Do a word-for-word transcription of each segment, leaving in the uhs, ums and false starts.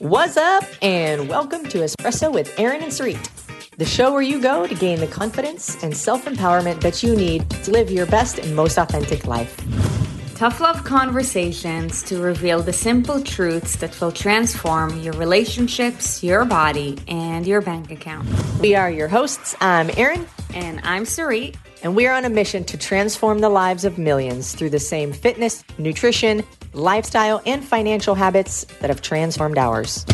What's up, and welcome to Espresso with Erin and Sarit, the show where you go to gain the confidence and self-empowerment that you need to live your best and most authentic life. Tough love conversations to reveal the simple truths that will transform your relationships, your body, and your bank account. We are your hosts. I'm Erin. And I'm Sarit. And we are on a mission to transform the lives of millions through the same fitness, nutrition, lifestyle, and financial habits that have transformed ours.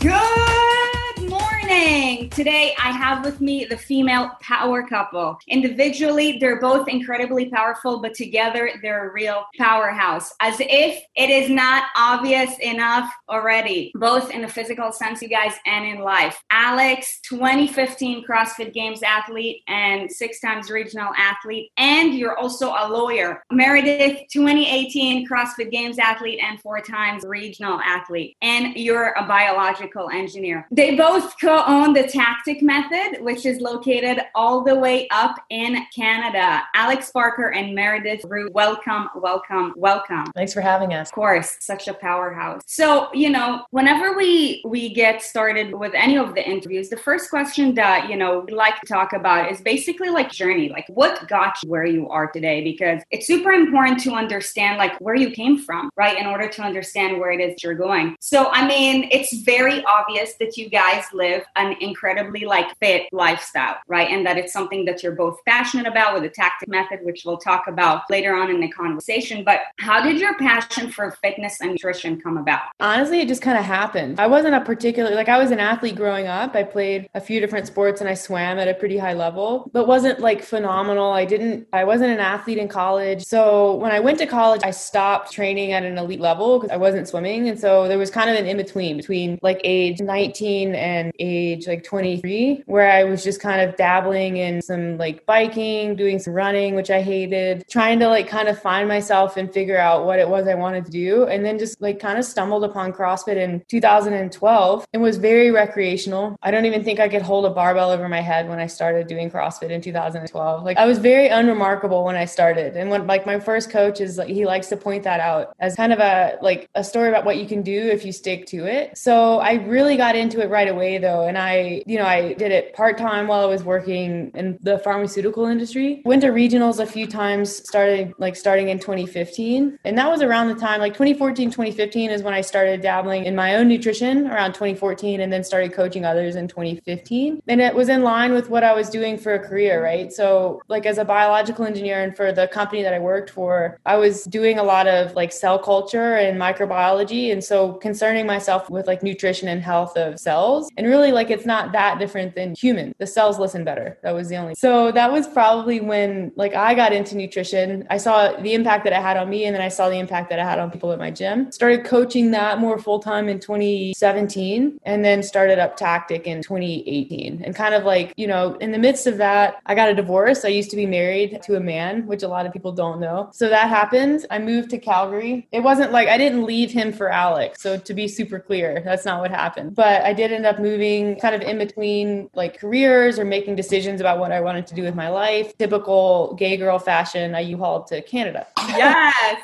Good morning! Today I have with me the female power couple. Individually, they're both incredibly powerful, but together they're a real powerhouse. As if it is not obvious enough already, both in a physical sense, you guys, and in life. Alex, twenty fifteen CrossFit Games athlete and six times regional athlete, and you're also a lawyer. Meredith, twenty eighteen CrossFit Games athlete and four times regional athlete, and you're a biological engineer. They both co-own the Tactic method, which is located all the way up in Canada. Alex Barker and Meredith Rue, welcome, welcome, welcome. Thanks for having us. Of course, such a powerhouse. So, you know, whenever we we get started with any of the interviews, the first question that, you know, we like to talk about is basically like journey, like what got you where you are today? Because it's super important to understand like where you came from, right? In order to understand where it is you're going. So, I mean, it's very obvious that you guys live an incredibly like fit lifestyle, right? And that it's something that you're both passionate about with the Tactic method, which we'll talk about later on in the conversation. But how did your passion for fitness and nutrition come about? Honestly, it just kind of happened. I wasn't a particular, like I was an athlete growing up. I played a few different sports and I swam at a pretty high level, but wasn't like phenomenal. I didn't, I wasn't an athlete in college. So when I went to college, I stopped training at an elite level because I wasn't swimming. And so there was kind of an in-between between like age nineteen and age like twenty-three, where I was just kind of dabbling in some like biking, doing some running, which I hated, trying to like kind of find myself and figure out what it was I wanted to do. And then just like kind of stumbled upon CrossFit in two thousand twelve and was very recreational. I don't even think I could hold a barbell over my head when I started doing CrossFit in two thousand twelve. Like I was very unremarkable when I started. And when like my first coach is like, he likes to point that out as kind of a, like a story about what you can do if you stick to it. So I really got into it right away though. And I, you know, I did it part-time while I was working in the pharmaceutical industry, went to regionals a few times, started like starting in twenty fifteen. And that was around the time, like twenty fourteen, twenty fifteen is when I started dabbling in my own nutrition around twenty fourteen and then started coaching others in twenty fifteen. And it was in line with what I was doing for a career, right? So like as a biological engineer and for the company that I worked for, I was doing a lot of like cell culture and microbiology. And so concerning myself with like nutrition and health of cells. And really like, it's not that different than human. The cells listen better. That was the only. So that was probably when like I got into nutrition. I saw the impact that it had on me. And then I saw the impact that I had on people at my gym. Started coaching that more full-time in twenty seventeen and then started up Tactic in twenty eighteen. And kind of like, you know, in the midst of that, I got a divorce. I used to be married to a man, which a lot of people don't know. So that happened. I moved to Calgary. It wasn't like I didn't leave him for Alex. So to be super clear, that's not what happened. But I did end up moving kind of in between like careers or making decisions about what I wanted to do with my life. Typical gay girl fashion, I U-hauled to Canada. Yes.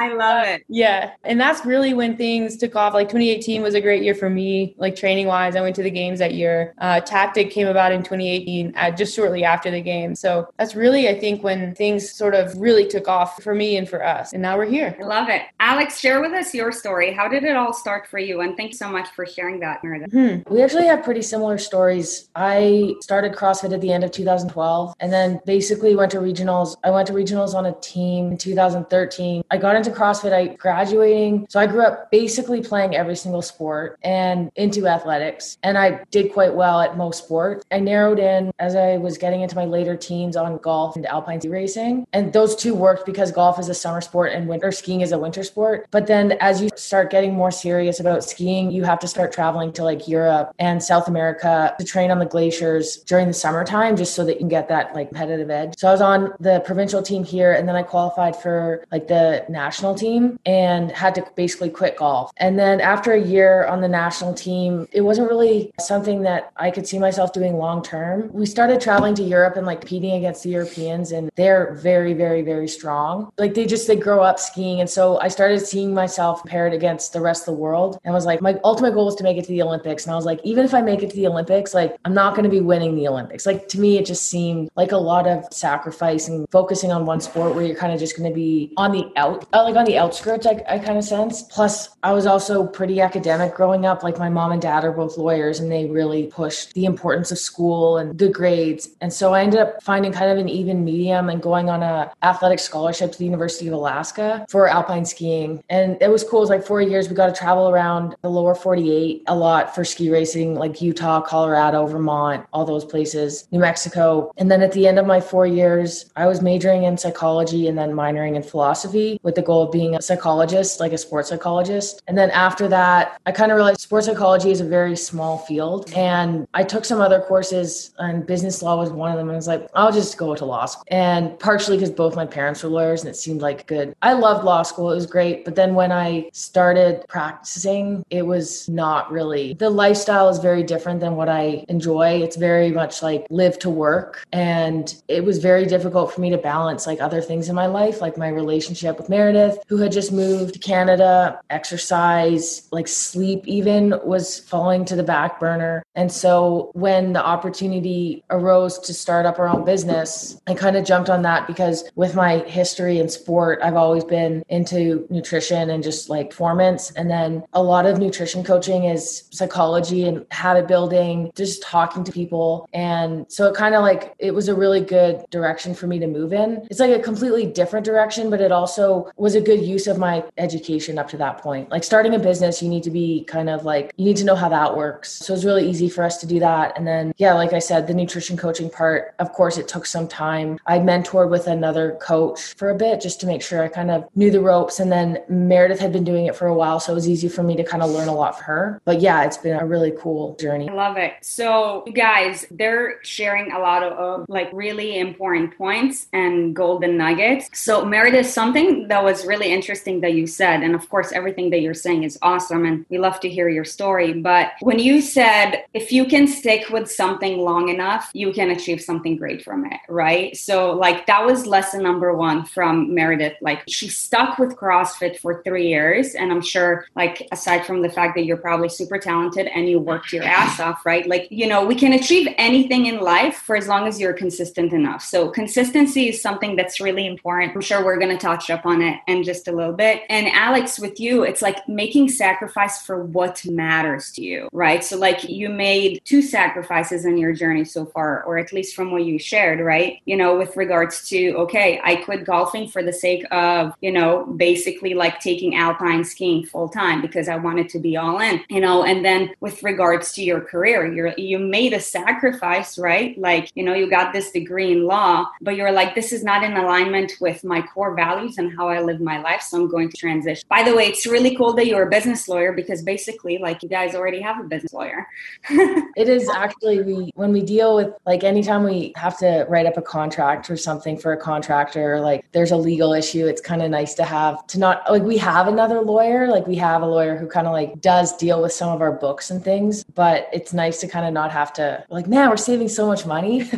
I love it. Yeah. And that's really when when things took off. Like twenty eighteen was a great year for me, like training wise. I went to the games that year. Uh, Tactic came about in twenty eighteen, uh, just shortly after the game. So that's really, I think, when things sort of really took off for me and for us. And now we're here. I love it. Alex, share with us your story. How did it all start for you? And thanks so much for sharing that, Meredith. Hmm. We actually have pretty similar stories. I started CrossFit at the end of two thousand twelve and then basically went to regionals. I went to regionals on a team in two thousand thirteen. I got into CrossFit, I graduating. So I grew up basically playing every single sport and into athletics. And I did quite well at most sports. I narrowed in as I was getting into my later teens on golf and alpine ski racing. And those two worked because golf is a summer sport and winter skiing is a winter sport. But then as you start getting more serious about skiing, you have to start traveling to like Europe and South America to train on the glaciers during the summertime, just so that you can get that like competitive edge. So I was on the provincial team here, and then I qualified for like the national team and had to basically quit golf. And then after a year on the national team, it wasn't really something that I could see myself doing long term. We started traveling to Europe and like competing against the Europeans, and they're very, very, very strong. Like they just, they grow up skiing. And so I started seeing myself compared against the rest of the world. And I was like, my ultimate goal is to make it to the Olympics. And I was like, even if I make it to the Olympics, like I'm not going to be winning the Olympics. Like to me, it just seemed like a lot of sacrifice and focusing on one sport where you're kind of just going to be on the out, like on the outskirts, I, I kind of sense. Plus I was also pretty academic growing up. Like my mom and dad are both lawyers, and they really pushed the importance of school and good grades. And so I ended up finding kind of an even medium and going on a athletic scholarship to the University of Alaska for alpine skiing. And it was cool. It was like four years. We got to travel around the lower forty-eight a lot for ski racing, like Utah, Colorado, Vermont, all those places, New Mexico. And then at the end of my four years, I was majoring in psychology and then minoring in philosophy with the goal of being a psychologist, like a sports psychologist. And then after that, I kind of realized sports psychology is a very small field. And I took some other courses, and business law was one of them. I was like, I'll just go to law school. And partially because both my parents were lawyers and it seemed like good. I loved law school. It was great. But then when I started practicing, it was not really, the lifestyle is very different than what I enjoy. It's very much like live to work. And it was very difficult for me to balance like other things in my life, like my relationship with Meredith, who had just moved to Canada, exercise, like sleep even was falling to the back burner. And so when the opportunity arose to start up our own business, I kind of jumped on that because with my history in sport, I've always been into nutrition and just like performance. And then a lot of nutrition coaching is psychology and habit building, just talking to people. And so it kind of like, it was a really good direction for me to move in. It's like a completely different direction, but it also was a good use of my education up to that point. Like starting a business, you need to be kind of like, you need to know how that works. So it's really easy for us to do that. And then, yeah, like I said, the nutrition coaching part, of course, it took some time. I mentored with another coach for a bit just to make sure I kind of knew the ropes. And then Meredith had been doing it for a while, so it was easy for me to kind of learn a lot from her. But yeah, it's been a really cool journey. I love it. So you guys, they're sharing a lot of, of like really important points and golden nuggets. So Meredith, something that was really interesting that you said, and of course, everything that you're saying is awesome and we love to hear your story. But when you said, if you can stick with something long enough, you can achieve something great from it, right? So like that was lesson number one from Meredith. Like she stuck with CrossFit for three years. And I'm sure like, aside from the fact that you're probably super talented and you worked your ass off, right? Like, you know, we can achieve anything in life for as long as you're consistent enough. So consistency is something that's really important. I'm sure we're going to touch up on it in just a little bit. And Alex, with you, it's like making sacrifice for what matters to you, right? So like you made two sacrifices in your journey so far, or at least from what you shared, right? You know, with regards to, okay, I quit golfing for the sake of, you know, basically like taking alpine skiing full time because I wanted to be all in, you know. And then with regards to your career, you're, you made a sacrifice, right? Like, you know, you got this degree in law, but you're like, this is not in alignment with my core values and how I live my life. So I'm going to transition. By the way, it's really cool that you're a business lawyer because basically like you guys already have a business lawyer. It is actually, we, when we deal with like, anytime we have to write up a contract or something for a contractor, like there's a legal issue. It's kind of nice to have to not like, we have another lawyer, like we have a lawyer who kind of like does deal with some of our books and things, but it's nice to kind of not have to like, man, we're saving so much money.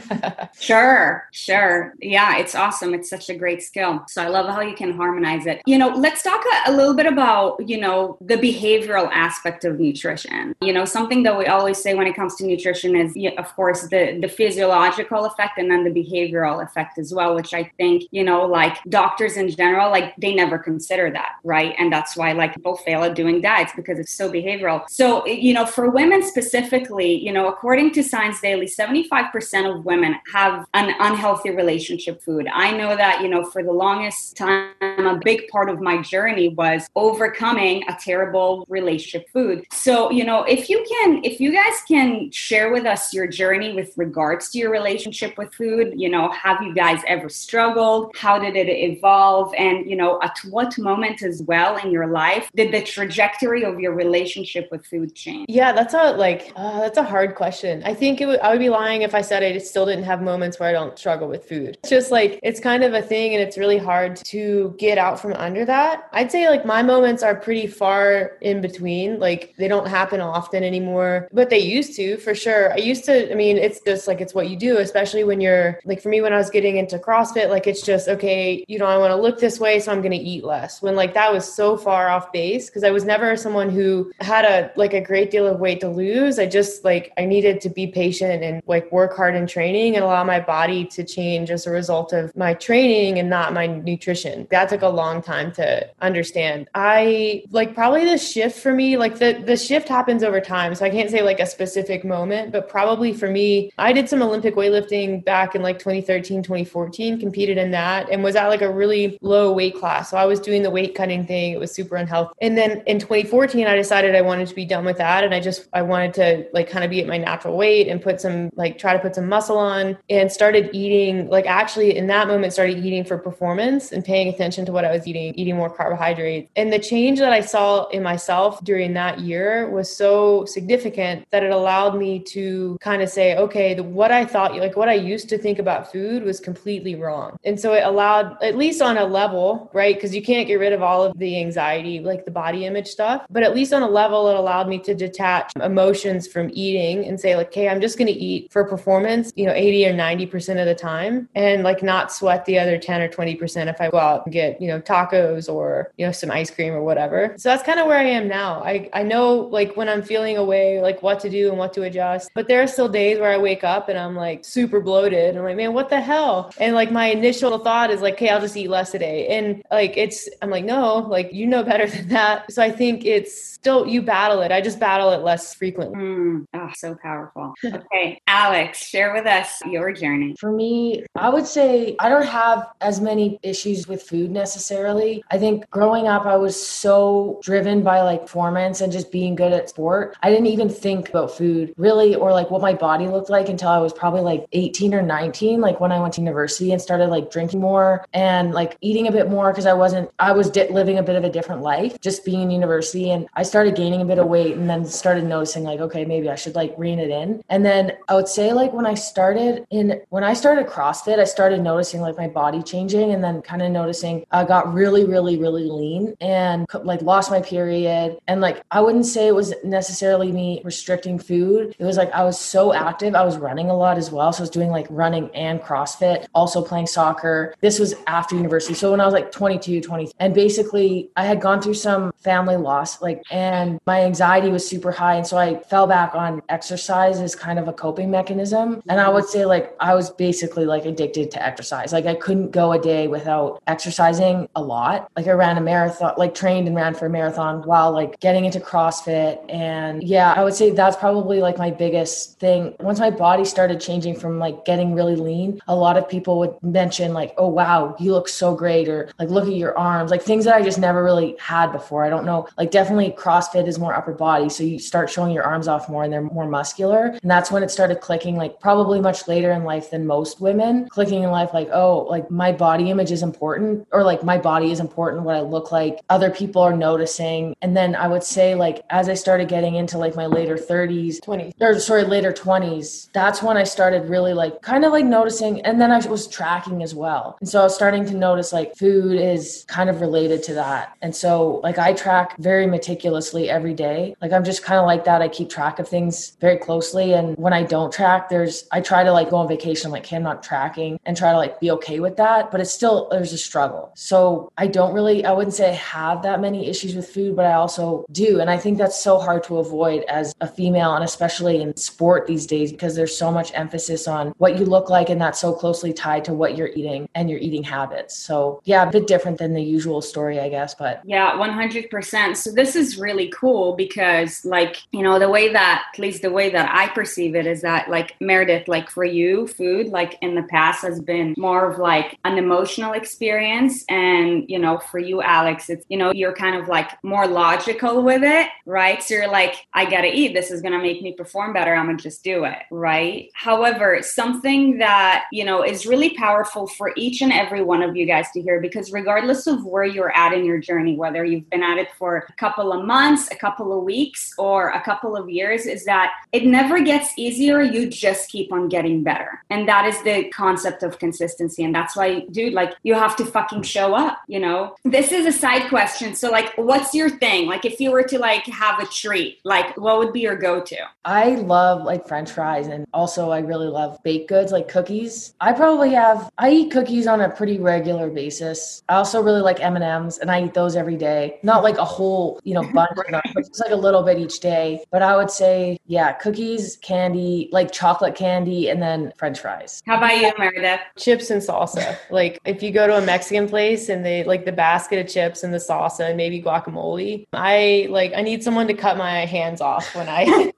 Sure, sure. Yeah, it's awesome. It's such a great skill. So I love how you can harmonize it. You know, let's talk a, a little bit about, you know, the behavioral aspect of nutrition. You know, something that we always say when it comes to nutrition is, yeah, of course, the, the physiological effect and then the behavioral effect as well, which I think, you know, like doctors in general, like they never consider that, right? And that's why like people fail at doing diets because it's so behavioral. So, you know, for women specifically, you know, according to Science Daily, seventy-five percent of women have an unhealthy relationship with food. I know that, you know, for the longest time, a big part of my journey was overcoming a terrible relationship with food. So, you know, if you can, if you guys can share with us your journey with regards to your relationship with food, you know, have you guys ever struggled? How did it evolve? And, you know, at what moment as well in your life did the trajectory of your relationship with food change? Yeah, that's a like uh, that's a hard question. I think it w- I would be lying if I said I still didn't have moments where I don't struggle with food. It's just like it's kind of a thing, and it's really hard to get out from under that. I'd say like my moments are pretty far in between. Like they don't happen often anymore, but they used to for sure. I used to. I mean, it's just like it's what you do, especially when you're like for me when I was getting into CrossFit. Like it's just okay, you know, I want to look this way, so I'm going to eat less. When like that was so far off base because I was never someone who had a like a great deal of weight to lose. I just like, I needed to be patient and like work hard in training and allow my body to change as a result of my training and not my nutrition. That took a long time to understand. I like probably the shift for me, like the, the shift happens over time. So I can't say like a specific moment, but probably for me, I did some Olympic weightlifting back in like twenty thirteen, twenty fourteen, competed in that and was at like a really low weight class. So I was doing the weight cutting thing. It was super unhealthy. And then in twenty fourteen, I decided I wanted to be done with that. And I just, I wanted to like kind of be at my natural weight and put some, like try to put some muscle on and started eating, like actually in that moment, started eating for performance and paying attention to what I was eating, eating more carbohydrates. And the change that I saw in myself during that year was so significant that it allowed me to kind of say, okay, the, what I thought, like what I used to think about food was completely wrong. And so it allowed, at least on a level, right? Because you can't get rid of all of the anxiety, like the body image stuff, but at least on a level, it allowed me to detach emotions from eating and say like, hey, I'm just going to eat for performance, you know, eighty or ninety percent of the time and like not sweat the other ten or twenty percent if I go out and get, you know, tacos or, you know, some ice cream or whatever. So that's kind of where I am now. I, I know like when I'm feeling away, like what to do and what to adjust, but there are still days where I wake up and I'm like super bloated and I'm like, man, what the hell? And like my initial thought is like, hey, I'll just eat less today. And like, it's, I'm like, no, like, you know better than that. So I think it's still, you battle it. I just battle it less frequently. Mm. Oh, so powerful. Okay. Alex, share with us your journey. For me, I would say I don't have as many issues with food necessarily. I think growing up, I was so driven by like performance and just being good at sport. I didn't even think about food really, or like what my body looked like until I was probably like eighteen or nineteen, like when I went to university and started like drinking more and like eating a bit more because I wasn't, I was di- living a bit of a different life, just being in university. And I started gaining a bit of weight and then started noticing like, okay, maybe I should like rein it in. And then I would say like when I started in, when I started CrossFit, I started noticing like my body changing and then kind of noticing I got really, really, really lean and like lost my period. And like, I wouldn't say it was necessarily me restricting food. It was like, I was so active. I was running a lot as well. So I was doing like running and CrossFit, also playing soccer. This was after university. So when I was like twenty-two, twenty-three, and basically I had gone through some family loss, like, and my anxiety was super high. And so I fell back on exercise as kind of a coping mechanism. And I would say like, I was basically like addicted to exercise. Like I couldn't go a day without exercising a lot. Like I ran a marathon, like trained and ran for a marathon while like getting into CrossFit. And yeah, I would say that's probably like my biggest thing. Once my body started changing from like getting really lean, a lot of people would mention like, oh, wow, you look so great. Or like, look at your arms, like things that I just never really had before. I don't know. Like definitely CrossFit is more upper body. So you start showing your arms off more and they're more muscular. And that's when it started clicking, like probably much later in life than most women clicking in life. Like, oh, like my body image is important, or like my body is important. What I look like, other people are noticing. And then I would say like, as I started getting into like my later thirties, twenties, or sorry, later twenties, that's when I started really like kind of like noticing. And then I was tracking as well. And so I was starting to notice like food is kind of related to that. And so like I track very meticulously every day. Like I'm just kind of like that. I keep track of things very closely. And when I don't track, there's, I try to like go on vacation, like, hey, I'm not tracking, and try to like be okay with that. But it's still, there's a struggle. So I don't really, I wouldn't say I have that many issues with food, but I also do. And I think that's so hard to avoid as a female, and especially in sport these days, because there's so much emphasis on what you look like. And that's so closely tied to what you're eating and your eating habits. So yeah, a bit different than the usual story, I guess, but yeah, one hundred percent. So this is really cool because like, you know, the way that, at least the way that I perceive it is that like Meredith, like for you, food, like in the past has been more of like an emotional experience. And, you know, for you, Alex, it's, you know, you're kind of like more logical with it, right? So you're like, I gotta eat. This is gonna make me perform better. I'm gonna just do it, right? However, something that, you know, is really powerful for each and every one of you guys to hear, because regardless of where you're at in your journey, whether you've been at it for a couple of months, a couple of weeks, or a couple of years is that it never gets easier. You just keep on getting better. And that is the concept of consistency. And that's why, dude, like you have to fucking show up, you know? This is a side question. So like, what's your thing? Like if you were to like have a treat, like what would be your go-to? I love like French fries. And also I really love baked goods, like cookies. I probably have, I eat cookies on a pretty regular basis. I also really like M and M's and I eat those every day. Not like a whole, you know, bunch, right. But just like a little bit each day. But I would say, yeah, cookies, candy, like chocolate candy, and then French fries. How about you, Meredith? Chips and salsa. Like if you go to a Mexican place and they like the basket of chips and the salsa and maybe guacamole, I like, I need someone to cut my hands off when I...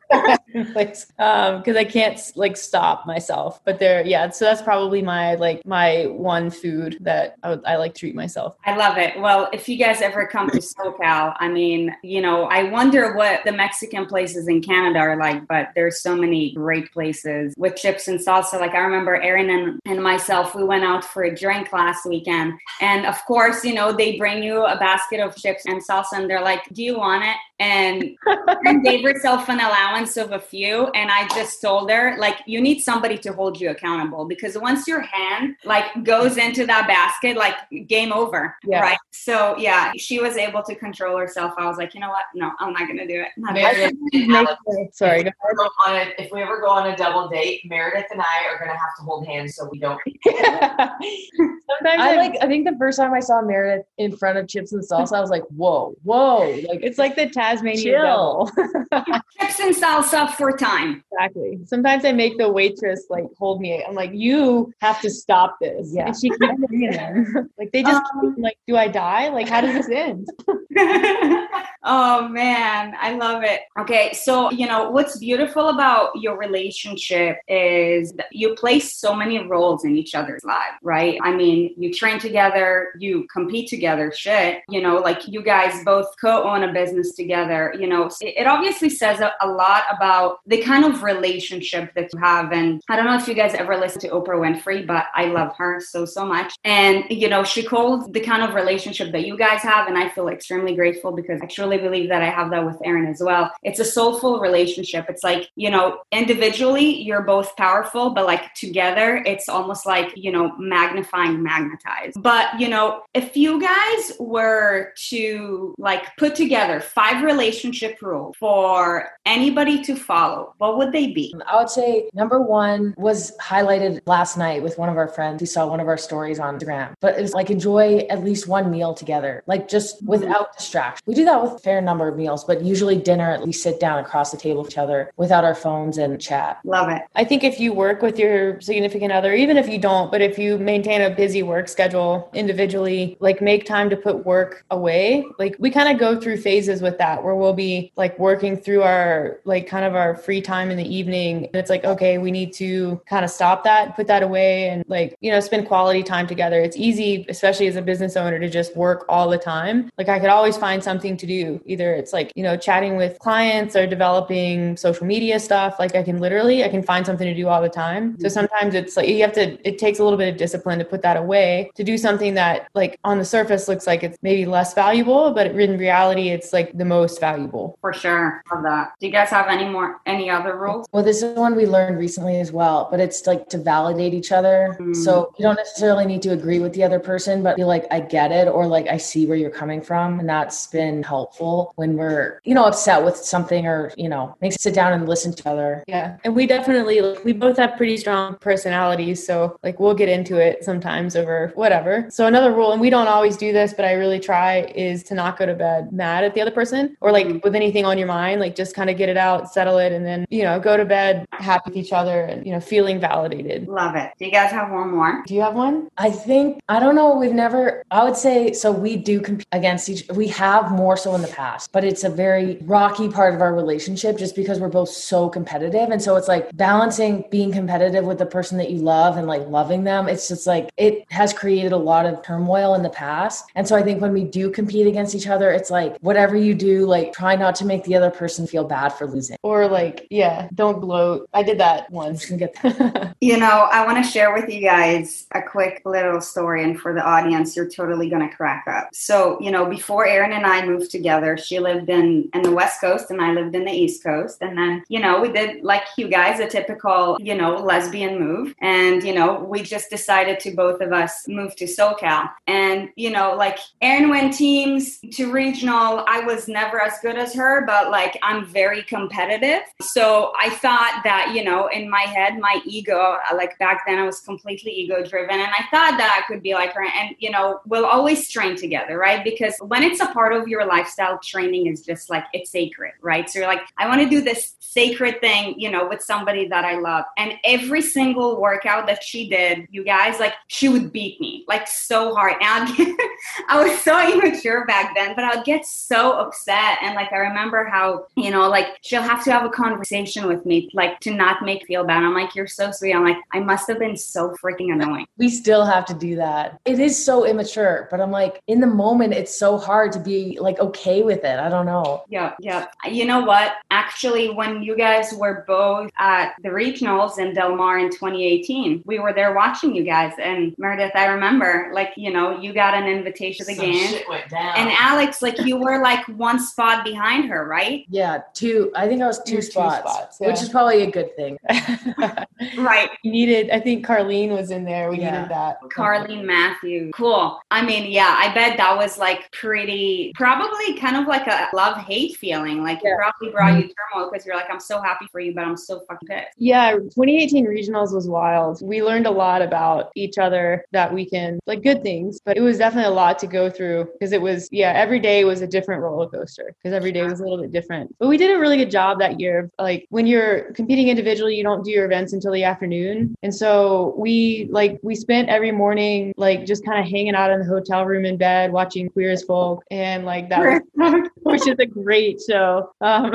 Because um, I can't like stop myself, but there, yeah. So that's probably my like my one food that I, would, I like treat myself. I love it. Well, if you guys ever come to SoCal, I mean, you know, I wonder what the Mexican places in Canada are like, but there's so many great places with chips and salsa. Like I remember Erin and, and myself, we went out for a drink last weekend, and of course, you know, they bring you a basket of chips and salsa, and they're like, "Do you want it?" And Erin gave herself an allowance of a few, and I just told her, like, you need somebody to hold you accountable, because once your hand like goes into that basket, like game over. Yeah. Right. So yeah, she was able to control herself. I was like, you know what? No, I'm not going to do it. Meredith, Alex, sorry. If we, go on a, if we ever go on a double date, Meredith and I are going to have to hold hands so we don't. Yeah. Sometimes I like, I think the first time I saw Meredith in front of chips and salsa, I was like, whoa, whoa. Like it's like the Tasmanian devil. Chips and salsa for time. Exactly. Sometimes I make the waitress like hold me. I'm like, you have to stop this. Yeah. And she keeps doing it. Like they just um, keep, like, do I die? Like, how does this end? Oh man, I love it. Okay. So, you know, what's beautiful about your relationship is that you play so many roles in each other's lives, right? I mean, you train together, you compete together, shit, you know, like you guys both co-own a business together, you know, it obviously says a, a lot about the kind of relationship that you have. And I don't know if you guys ever listen to Oprah Winfrey, but I love her so, so much. And, you know, she called the kind of relationship that you guys have, and I feel extremely grateful because I truly believe that I have that with Erin as well. It's a soulful relationship. It's like, you know, individually, you're both powerful, but like together, it's almost like, you know, magnifying, magnetized. But, you know, if you guys were to like put together five relationship rules for anybody to follow, what would they be? I would say number one was highlighted last night with one of our friends who saw one of our stories on Instagram, but it was like enjoy at least one meal together, like just without distraction. We do that with a fair number of meals, but usually dinner, at least sit down across the table with each other without our phones and chat. Love it. I think if you work with your significant other, even if you don't, but if you maintain a busy work schedule individually, like make time to put work away. Like we kind of go through phases with that where we'll be like working through our, like kind of our free time in the evening. And it's like, okay, we need to kind of stop that, put that away and like, you know, spend quality time together. It's easy, especially as a business owner, to just work all the time. Like I could always find something to do. Either it's like, you know, chatting with clients or developing social media stuff. Like I can literally, I can find something to do all the time. Mm-hmm. So sometimes it's like, you have to, it takes a little bit of discipline to put that away, to do something that like on the surface looks like it's maybe less valuable, but in reality, it's like the most valuable. For sure. Love that. Do you guys have any more, any other rules? Well, this is one we learned recently as well, but it's like to validate each other. Mm-hmm. So you don't necessarily need to agree with the other person, but be like, I get it. Or like, I see where you're coming from. And that's been helpful when we're, you know, upset with something or, you know, makes us sit down and listen to each other. Yeah. And we definitely, like, we both have pretty strong personalities. So like, we'll get into it sometimes over whatever. So another rule, and we don't always do this, but I really try, is to not go to bed mad at the other person or like mm-hmm. with anything on your mind, like just kind of get it out, settle it. And then, you know, go to bed happy with each other and, you know, feeling validated. Love it. Do you guys have one more? Do you have one? I think, I don't know. We've never, I would say, so we do compete against each, we have more so in the past, but it's a very rocky part of our relationship just because we're both so competitive. And so it's like balancing being competitive with the person that you love and like loving them. It's just like, it has created a lot of turmoil in the past. And so I think when we do compete against each other, it's like, whatever you do, like try not to make the other person feel bad for losing. Or like, yeah, don't bloat. I did that once. Get that. You know, I want to share with you guys a quick little story, and for the audience, you're totally going to crack up. So, you know, before before Erin and I moved together, she lived in, in the West Coast and I lived in the East Coast. And then, you know, we did, like you guys, a typical, you know, lesbian move. And, you know, we just decided to both of us move to SoCal. And, you know, like Erin went teams to regional. I was never as good as her, but like I'm very competitive. So I thought that, you know, in my head, my ego, like back then I was completely ego driven. And I thought that I could be like her. And, you know, we'll always train together, right? Because when it's a part of your lifestyle, training is just like, it's sacred, right? So you're like, I want to do this sacred thing, you know, with somebody that I love. And every single workout that she did, you guys, like she would beat me like so hard. And I'd get, I was so immature back then, but I'd get so upset. And like, I remember how, you know, like she'll have to have a conversation with me, like to not make me feel bad. I'm like, you're so sweet. I'm like, I must've been so freaking annoying. We still have to do that. It is so immature, but I'm like, in the moment, it's so hard to be like, okay with it. I don't know. Yeah. Yeah. You know what? Actually, when you guys were both at the regionals in Del Mar in twenty eighteen, we were there watching you guys. And Meredith, I remember like, you know, you got an invitation to the Some game shit went down. And Alex, like you were like one spot behind her, right? Yeah. Two. I think I was two, two spots, two spots yeah. Which is probably a good thing. Right. We needed, I think Carleen was in there. We yeah. needed that. Carleen Matthew. Cool. I mean, yeah, I bet that was like pretty, probably kind of like a love-hate feeling. Like yeah. it probably brought you turmoil because you're like, I'm so happy for you, but I'm so fucking pissed. Yeah. twenty eighteen regionals was wild. We learned a lot about each other that weekend, like good things, but it was definitely a lot to go through because it was, yeah, every day was a different roller coaster because every day was a little bit different. But we did a really good job that year. Like when you're competing individually, you don't do your events until the afternoon. And so we like, we spent every morning, like just kind of hanging out in the hotel room in bed, watching Queer as Folk. And like that was, which is a great show. Um,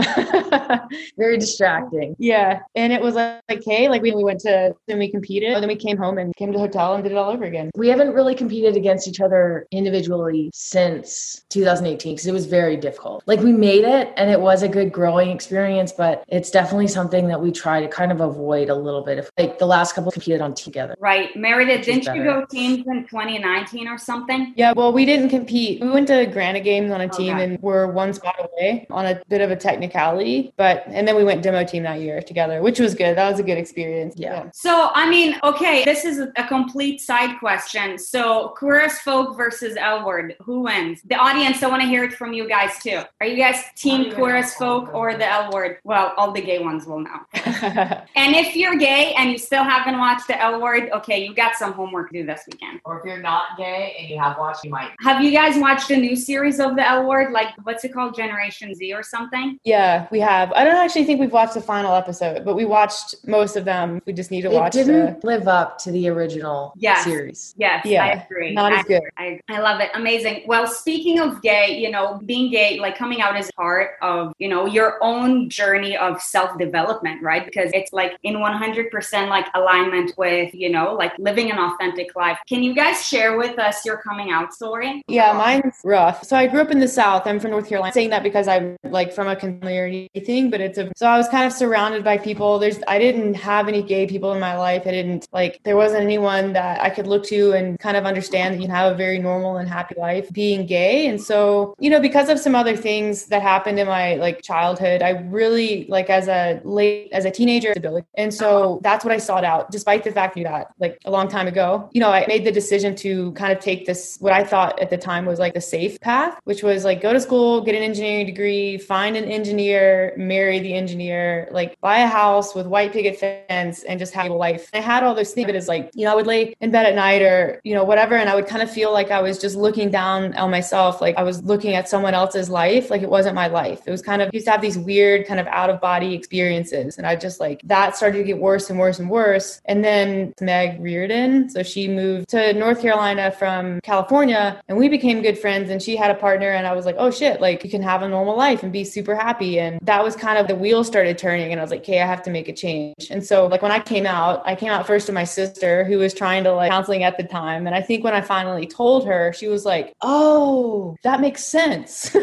Very distracting. Yeah. And it was like, okay, like we, we went to, then we competed and then we came home and came to the hotel and did it all over again. We haven't really competed against each other individually since two thousand eighteen because it was very difficult. Like we made it and it was a good growing experience, but it's definitely something that we try to kind of avoid a little bit. If like the last couple competed on together. Right. Meredith, didn't better. you go teams in twenty nineteen or something? Yeah. Well, we didn't compete. We went to Granite Games on a team okay. and we're one spot away on a bit of a technicality, but, and then we went demo team that year together, which was good. That was a good experience. Yeah. yeah. So, I mean, okay, this is a complete side question. So Queer as Folk versus L Word, who wins? The audience, I want to hear it from you guys too. Are you guys team Queer as Folk or the L Word? Well, all the gay ones will know. And if you're gay and you still haven't watched the L Word, okay, you got some homework to do this weekend. Or if you're not gay and you have watched, you might. Have you guys watched the new series of the L Word? Like what's it called? Generation Z or something? Yeah, we have. I don't actually think we've watched the final episode, but we watched most of them. We just need to it watch it. It didn't the... live up to the original yes. series. Yes, yeah. I agree. Not I, as good. I, I love it. Amazing. Well, speaking of gay, you know, being gay, like coming out is part of, you know, your own journey of self-development, right? Because it's like in one hundred percent like alignment with, you know, like living an authentic life. Can you guys share with us your coming out story? Yeah, mine's rough. So I grew up in the South. I'm from North Carolina. I'm saying that because I'm like from a community thing, but it's a, so I was kind of surrounded by people. There's, I didn't have any gay people in my life. I didn't like, there wasn't anyone that I could look to and kind of understand that you have a very normal and happy life being gay. And so, you know, because of some other things that happened in my like childhood, I really like as a late, as a teenager, and so that's what I sought out, despite the fact that like a long time ago, you know, I made the decision to kind of take this, what I thought at the time was like the safe path, which was like, go to school, get an engineering degree, find an engineer, marry the engineer, like buy a house with white picket fence and just have a life. And I had all those things, but it's like, you know, I would lay in bed at night or, you know, whatever. And I would kind of feel like I was just looking down on myself. Like I was looking at someone else's life. Like it wasn't my life. It was kind of, I used to have these weird kind of out of body experiences. And I just like, that started to get worse and worse and worse. And then Meg Reardon. So she moved to North Carolina from California and we became good friends and she had a partner. And I was like, oh shit, like you can have a normal life and be super happy. And that was kind of the wheel started turning. And I was like, okay, I have to make a change. And so like when I came out, I came out first to my sister who was trying to like counseling at the time. And I think when I finally told her, she was like, oh, that makes sense.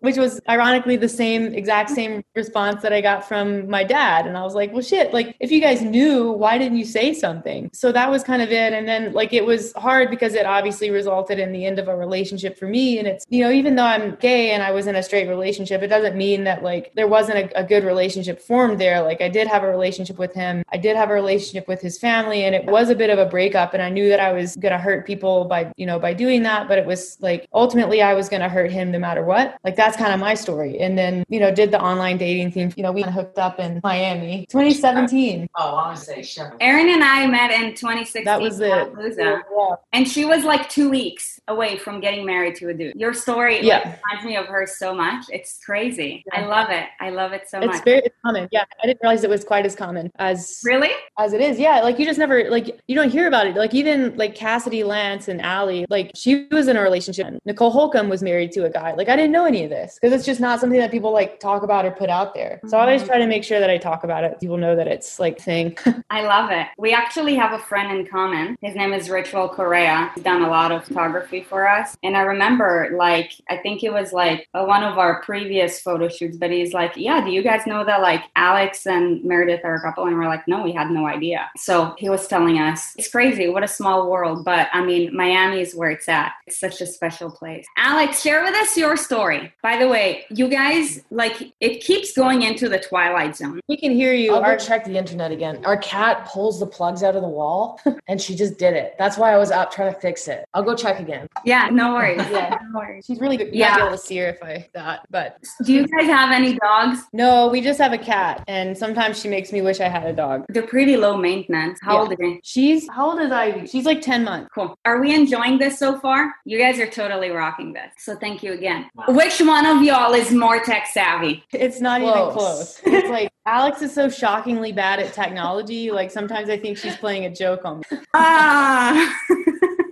Which was ironically the same exact same response that I got from my dad. And I was like, well, shit, like if you guys knew, why didn't you say something? So that was kind of it. And then like, it was hard because it obviously resulted in the end of a relationship for me. And it's, you know, even though I'm gay and I was in a straight relationship, it doesn't mean that like there wasn't a, a good relationship formed there. Like I did have a relationship with him. I did have a relationship with his family, and it was a bit of a breakup. And I knew that I was going to hurt people by, you know, by doing that. But it was like, ultimately I was going to hurt him no matter what. Like that's kind of my story. And then, you know, did the online dating thing, you know, we hooked up in Miami, twenty seventeen. Oh, I want to say, sure. Erin and I met in twenty sixteen. That was it. Yeah. And she was like two weeks away from getting married to a dude. Your story yeah. like, reminds me of her so much. It's crazy. Yeah. I love it. I love it so it's much. It's very common. Yeah. I didn't realize it was quite as common as really as it is. Yeah. Like you just never, like, you don't hear about it. Like even like Cassidy Lance and Allie, like she was in a relationship. Nicole Holcomb was married to a guy. Like I didn't know any of this because it's just not something that people like talk about or put out there. Mm-hmm. So I always try to make sure that I talk about it. People know that it's like a thing. I love it. We actually have a friend in common. His name is Ritual Correa. He's done a lot of photography for us. And I remember like, I think it was like uh, one of our previous photo shoots, but he's like, yeah, do you guys know that like Alex and Meredith are a couple? And we're like, no, we had no idea. So he was telling us, it's crazy. What a small world. But I mean, Miami is where it's at. It's such a special place. Alex, share with us your story. By the way, you guys, like it keeps going into the twilight zone. We can hear you. I'll our- check the internet again. Our cat pulls the plugs out of the wall and she just did it. That's why I was up trying to fix it. I'll go check again. Yeah, no worries. Yeah, no worries. She's really good. Yeah. I'll be able to see her if I thought, but. Do you guys have any dogs? No, we just have a cat. And sometimes she makes me wish I had a dog. They're pretty low maintenance. How yeah. old is she? She's, how old is Ivy? She's like ten months. Cool. Are we enjoying this so far? You guys are totally rocking this. So thank you again. Wow. Which one of y'all is more tech savvy? It's not close. even close. It's like, Alex is so shockingly bad at technology. Like sometimes I think she's playing a joke on me. Ah.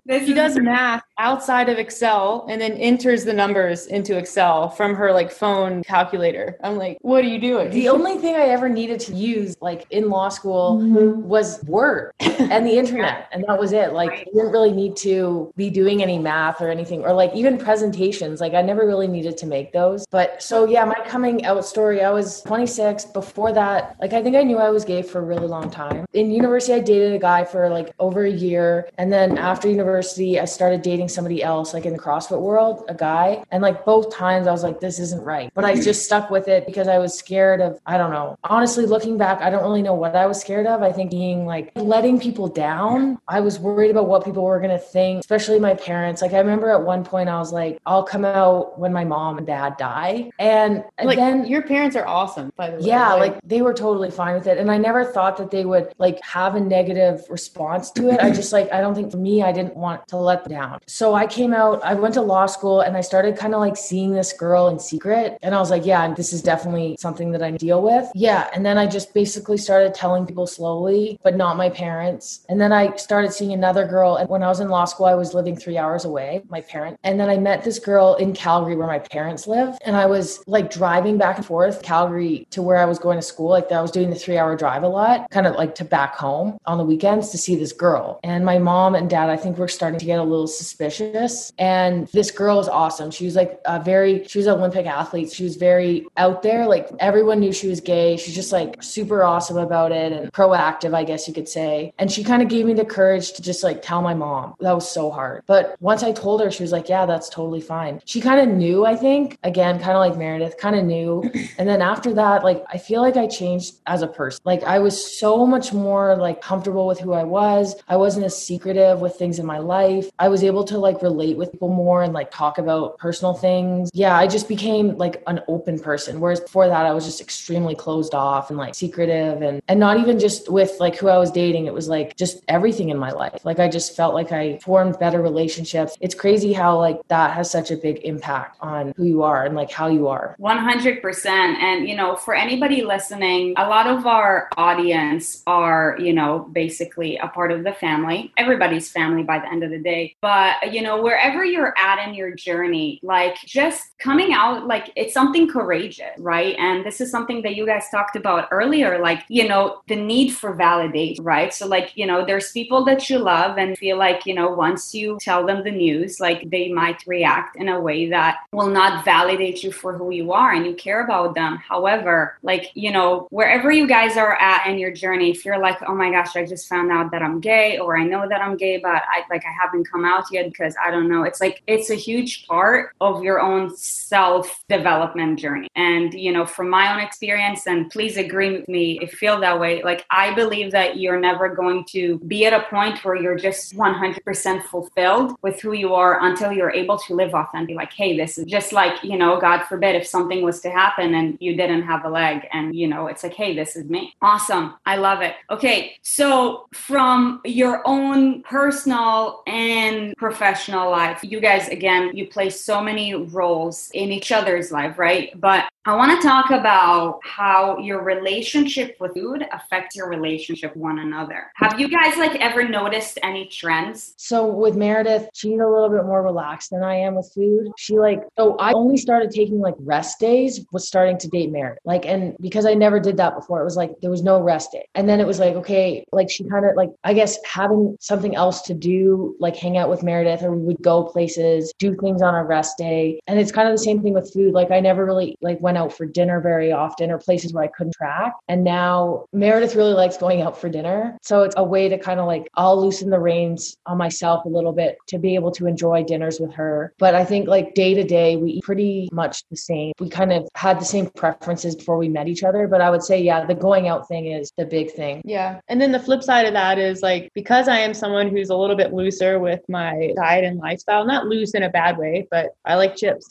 This she does math outside of Excel and then enters the numbers into Excel from her like phone calculator. I'm like, what are you doing? The only thing I ever needed to use like in law school mm-hmm. was Word and the internet. And that was it. Like right. I didn't really need to be doing any math or anything, or like even presentations. Like I never really needed to make those. But so yeah, my coming out story, I was twenty-six. Before that, like I think I knew I was gay for a really long time. In university, I dated a guy for like over a year. And then after university, I started dating somebody else, like in the CrossFit world, a guy. And like both times I was like, this isn't right. But I just stuck with it because I was scared of, I don't know, honestly, looking back, I don't really know what I was scared of. I think being like letting people down. I was worried about what people were going to think, especially my parents. Like I remember at one point I was like, I'll come out when my mom and dad die. And, and like, then your parents are awesome, by the way. Yeah. Like, like they were totally fine with it. And I never thought that they would like have a negative response to it. I just like, I don't think for me, I didn't want to let them down. So I came out, I went to law school and I started kind of like seeing this girl in secret. And I was like, yeah, this is definitely something that I deal with. Yeah. And then I just basically started telling people slowly, but not my parents. And then I started seeing another girl. And when I was in law school, I was living three hours away, my parents. And then I met this girl in Calgary where my parents live. And I was like driving back and forth Calgary to where I was going to school. Like I was doing the three hour drive a lot, kind of like to back home on the weekends to see this girl. And my mom and dad, I think, were starting to get a little suspicious. And this girl is awesome. She was like a very, she was an Olympic athlete. She was very out there. Like everyone knew she was gay. She's just like super awesome about it and proactive, I guess you could say. And she kind of gave me the courage to just like tell my mom. That was so hard. But once I told her, she was like, yeah, that's totally fine. She kind of knew, I think, again, kind of like Meredith, kind of knew. And then after that, like, I feel like I changed as a person. Like I was so much more like comfortable with who I was. I wasn't as secretive with things in my life. I was able to like relate with people more and like talk about personal things. Yeah, I just became like an open person. Whereas before that, I was just extremely closed off and like secretive and, and not even just with like who I was dating. It was like just everything in my life. Like I just felt like I formed better relationships. It's crazy how like that has such a big impact on who you are and like how you are. one hundred percent. And you know, for anybody listening, a lot of our audience are, you know, basically a part of the family, everybody's family by the end of the day. But, you know, wherever you're at in your journey, like just coming out, like it's something courageous, right? And this is something that you guys talked about earlier, like, you know, the need for validation, right? So like, you know, there's people that you love and feel like, you know, once you tell them the news, like they might react in a way that will not validate you for who you are and you care about them. However, like, you know, wherever you guys are at in your journey, if you're like, oh my gosh, I just found out that I'm gay, or I know that I'm gay, but I like, like I haven't come out yet because I don't know. It's like, it's a huge part of your own self-development journey. And, you know, from my own experience, and please agree with me if you feel that way, like I believe that you're never going to be at a point where you're just one hundred percent fulfilled with who you are until you're able to live off and be like, hey, this is just like, you know, God forbid if something was to happen and you didn't have a leg and, you know, it's like, hey, this is me. Awesome. I love it. Okay. So from your own personal and professional life, you guys, again, you play so many roles in each other's life, right? But I want to talk about how your relationship with food affects your relationship with one another. Have you guys like ever noticed any trends? So with Meredith, she's a little bit more relaxed than I am with food. She like, so I only started taking like rest days was starting to date Meredith. Like, and because I never did that before, it was like, there was no rest day. And then it was like, okay, like she kind of like, I guess having something else to do, like hang out with Meredith, or we would go places, do things on our rest day. And it's kind of the same thing with food. Like I never really like went out for dinner very often, or places where I couldn't track. And now Meredith really likes going out for dinner. So it's a way to kind of like, I'll loosen the reins on myself a little bit to be able to enjoy dinners with her. But I think like day to day, we eat pretty much the same. We kind of had the same preferences before we met each other. But I would say, yeah, the going out thing is the big thing. Yeah. And then the flip side of that is like, because I am someone who's a little bit looser with my diet and lifestyle, not loose in a bad way, but I like chips.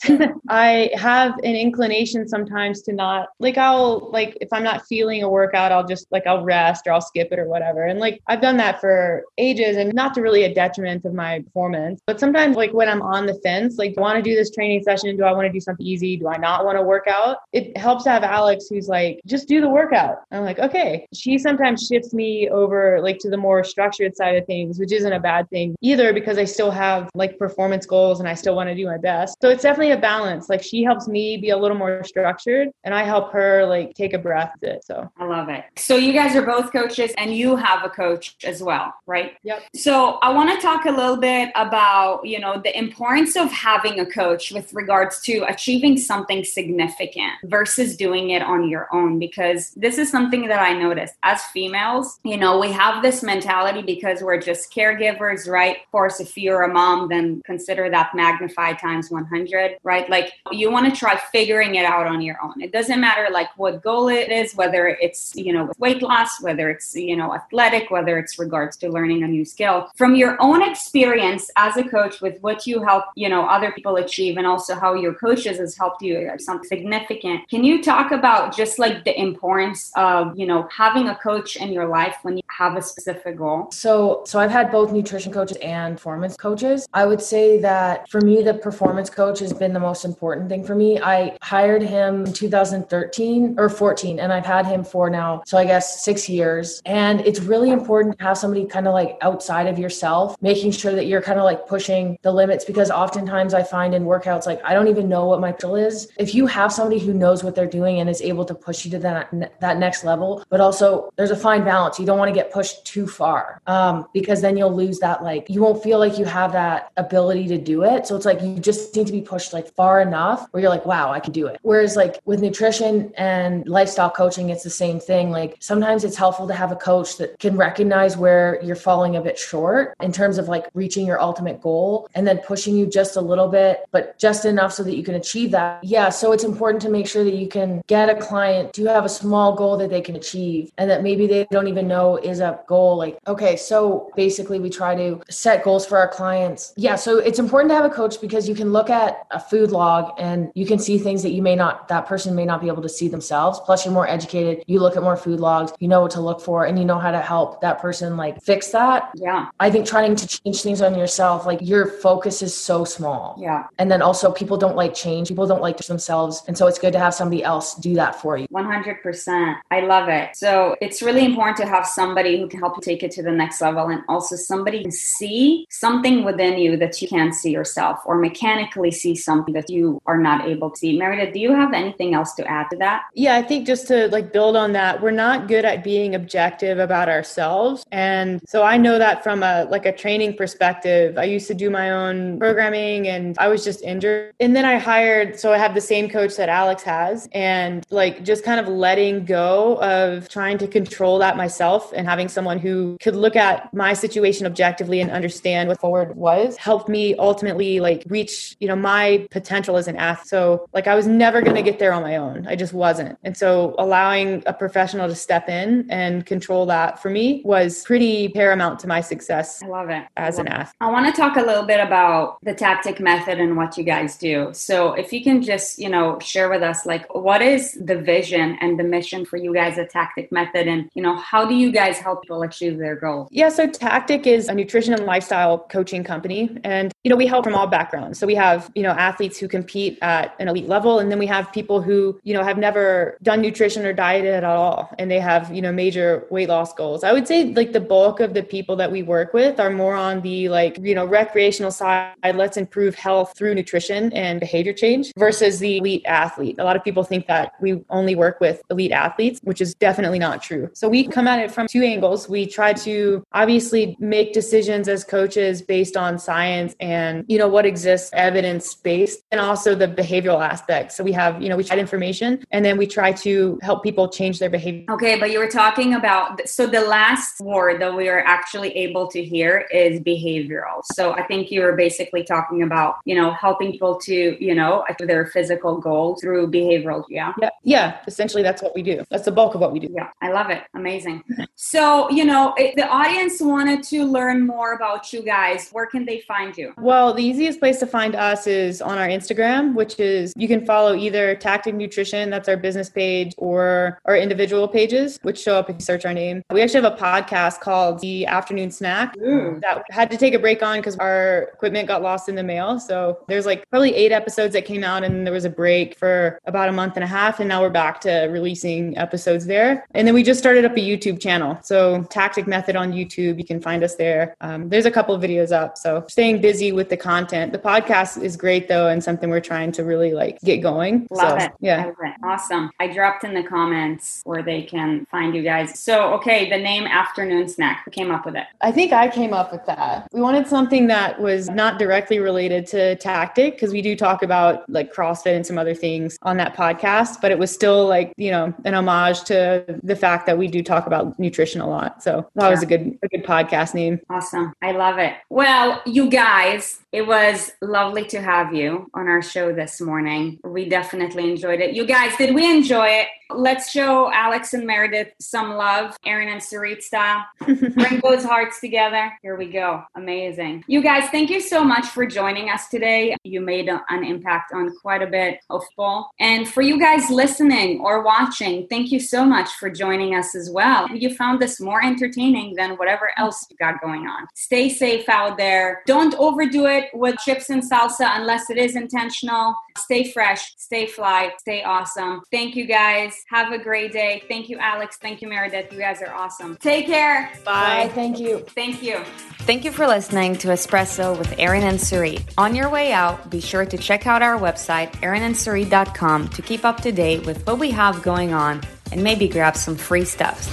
I have an inclination sometimes to not like, I'll like, if I'm not feeling a workout, I'll just like, I'll rest or I'll skip it or whatever. And like, I've done that for ages, and not to really a detriment of my performance, but sometimes like when I'm on the fence, like, do I want to do this training session? Do I want to do something easy? Do I not want to work out? It helps to have Alex who's like, just do the workout. I'm like, okay. She sometimes shifts me over like to the more structured side of things, which isn't a bad thing either, because I still have like performance goals and I still want to do my best. So it's definitely a balance. Like she helps me be a little more structured and I help her like take a breath with it. So I love it. So you guys are both coaches and you have a coach as well, right? Yep. So I want to talk a little bit about, you know, the importance of having a coach with regards to achieving something significant versus doing it on your own, because this is something that I noticed as females. You know, we have this mentality because we're just caregivers, right? Of course, if you're a mom, then consider that magnified times one hundred, right? Like you want to try figuring it out on your own. It doesn't matter like what goal it is, whether it's, you know, weight loss, whether it's, you know, athletic, whether it's regards to learning a new skill. From your own experience as a coach with what you help, you know, other people achieve, and also how your coaches has helped you something significant, can you talk about just like the importance of, you know, having a coach in your life when you have a specific goal? So, so I've had both nutrition coaches and performance coaches. I would say that for me, the performance coach has been the most important thing for me. I hired him in two thousand thirteen or fourteen, and I've had him for now, so I guess six years. And it's really important to have somebody kind of like outside of yourself, making sure that you're kind of like pushing the limits, because oftentimes I find in workouts, like I don't even know what my goal is. If you have somebody who knows what they're doing and is able to push you to that, that next level, but also there's a fine balance. You don't want to get pushed too far um, because then you'll lose that, like you won't feel like you have that ability to do it. So it's like you just need to be pushed like far enough where you're like, wow, I can do it. Whereas like with nutrition and lifestyle coaching, it's the same thing. Like sometimes it's helpful to have a coach that can recognize where you're falling a bit short in terms of like reaching your ultimate goal, and then pushing you just a little bit, but just enough so that you can achieve that. Yeah. So it's important to make sure that you can get a client to have a small goal that they can achieve, and that maybe they don't even know is a goal. Like, okay, so basically we try to set goals for our clients. Yeah. So it's important to have a coach because you can look at a food log and you can see things that you may not, that person may not be able to see themselves. Plus you're more educated. You look at more food logs, you know what to look for, and you know how to help that person like fix that. Yeah. I think trying to change things on yourself, like your focus is so small. Yeah. And then also people don't like change. People don't like themselves. And so it's good to have somebody else do that for you. one hundred percent. I love it. So it's really important to have somebody who can help you take it to the next level, and also somebody can see something within you that you can't see yourself, or mechanically see something that you are not able to see. Meredith, do you have have anything else to add to that? Yeah, I think just to like build on that, we're not good at being objective about ourselves. And so I know that from a like a training perspective. I used to do my own programming and I was just injured. And then I hired, so I have the same coach that Alex has, and like just kind of letting go of trying to control that myself and having someone who could look at my situation objectively and understand what forward was helped me ultimately like reach, you know, my potential as an athlete. So like I was never going to get there on my own. I just wasn't. And so allowing a professional to step in and control that for me was pretty paramount to my success. I love it. As an athlete. I want to talk a little bit about the Tactic method and what you guys do. So if you can just, you know, share with us, like, what is the vision and the mission for you guys at Tactic method? And, you know, how do you guys help people achieve their goals? Yeah. So Tactic is a nutrition and lifestyle coaching company. And, you know, we help from all backgrounds. So we have, you know, athletes who compete at an elite level. And then we have people who, you know, have never done nutrition or dieted at all. And they have, you know, major weight loss goals. I would say like the bulk of the people that we work with are more on the like, you know, recreational side. Let's improve health through nutrition and behavior change versus the elite athlete. A lot of people think that we only work with elite athletes, which is definitely not true. So we come at it from two angles. We try to obviously make decisions as coaches based on science and, you know, what exists evidence-based, and also the behavioral aspect. So we have, you know, we chat information and then we try to help people change their behavior. Okay. But you were talking about, so the last word that we are actually able to hear is behavioral. So I think you were basically talking about, you know, helping people to, you know, their physical goal through behavioral. Yeah. Yeah. Yeah. Essentially that's what we do. That's the bulk of what we do. Yeah. I love it. Amazing. So, you know, if the audience wanted to learn more about you guys, where can they find you? Well, the easiest place to find us is on our Instagram, which is, you can follow either Tactic Nutrition, that's our business page, or our individual pages, which show up if you search our name. We actually have a podcast called The Afternoon Snack. Ooh. That we had to take a break on because our equipment got lost in the mail. So there's like probably eight episodes that came out and there was a break for about a month and a half. And now we're back to releasing episodes there. And then we just started up a YouTube channel. So Tactic Method on YouTube, you can find us there. Um, there's a couple of videos up. So staying busy with the content. The podcast is great though, and something we're trying to really like get going. Love so, it. Yeah. Love it. Awesome. I dropped in the comments where they can find you guys. So, okay. The name Afternoon Snack, who came up with it? I think I came up with that. We wanted something that was not directly related to Tactic, because we do talk about like CrossFit and some other things on that podcast, but it was still like, you know, an homage to the fact that we do talk about nutrition a lot. So that yeah. was a good, a good podcast name. Awesome. I love it. Well, you guys, it was lovely to have you on our show this morning. We definitely enjoyed it. You guys, did we enjoy it? Let's show Alex and Meredith some love, Aaron and Sarit style. Bring those hearts together. Here we go. Amazing. You guys, thank you so much for joining us today. You made a, an impact on quite a bit of people. And for you guys listening or watching, thank you so much for joining us as well. You found this more entertaining than whatever else you got going on. Stay safe out there. Don't overdo it with chips and salsa unless it is intentional. Stay fresh, stay fly, stay awesome. Thank you guys. Have a great day. Thank you, Alex. Thank you, Meredith. You guys are awesome. Take care. Bye. Bye. Thank you. Thank you. Thank you for listening to Espresso with Aaron and Suri. On your way out, be sure to check out our website, aaron and suri dot com, to keep up to date with what we have going on and maybe grab some free stuffs.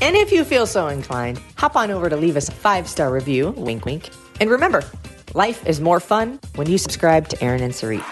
And if you feel so inclined, hop on over to leave us a five-star review, wink, wink. And remember, life is more fun when you subscribe to Aaron and Suri.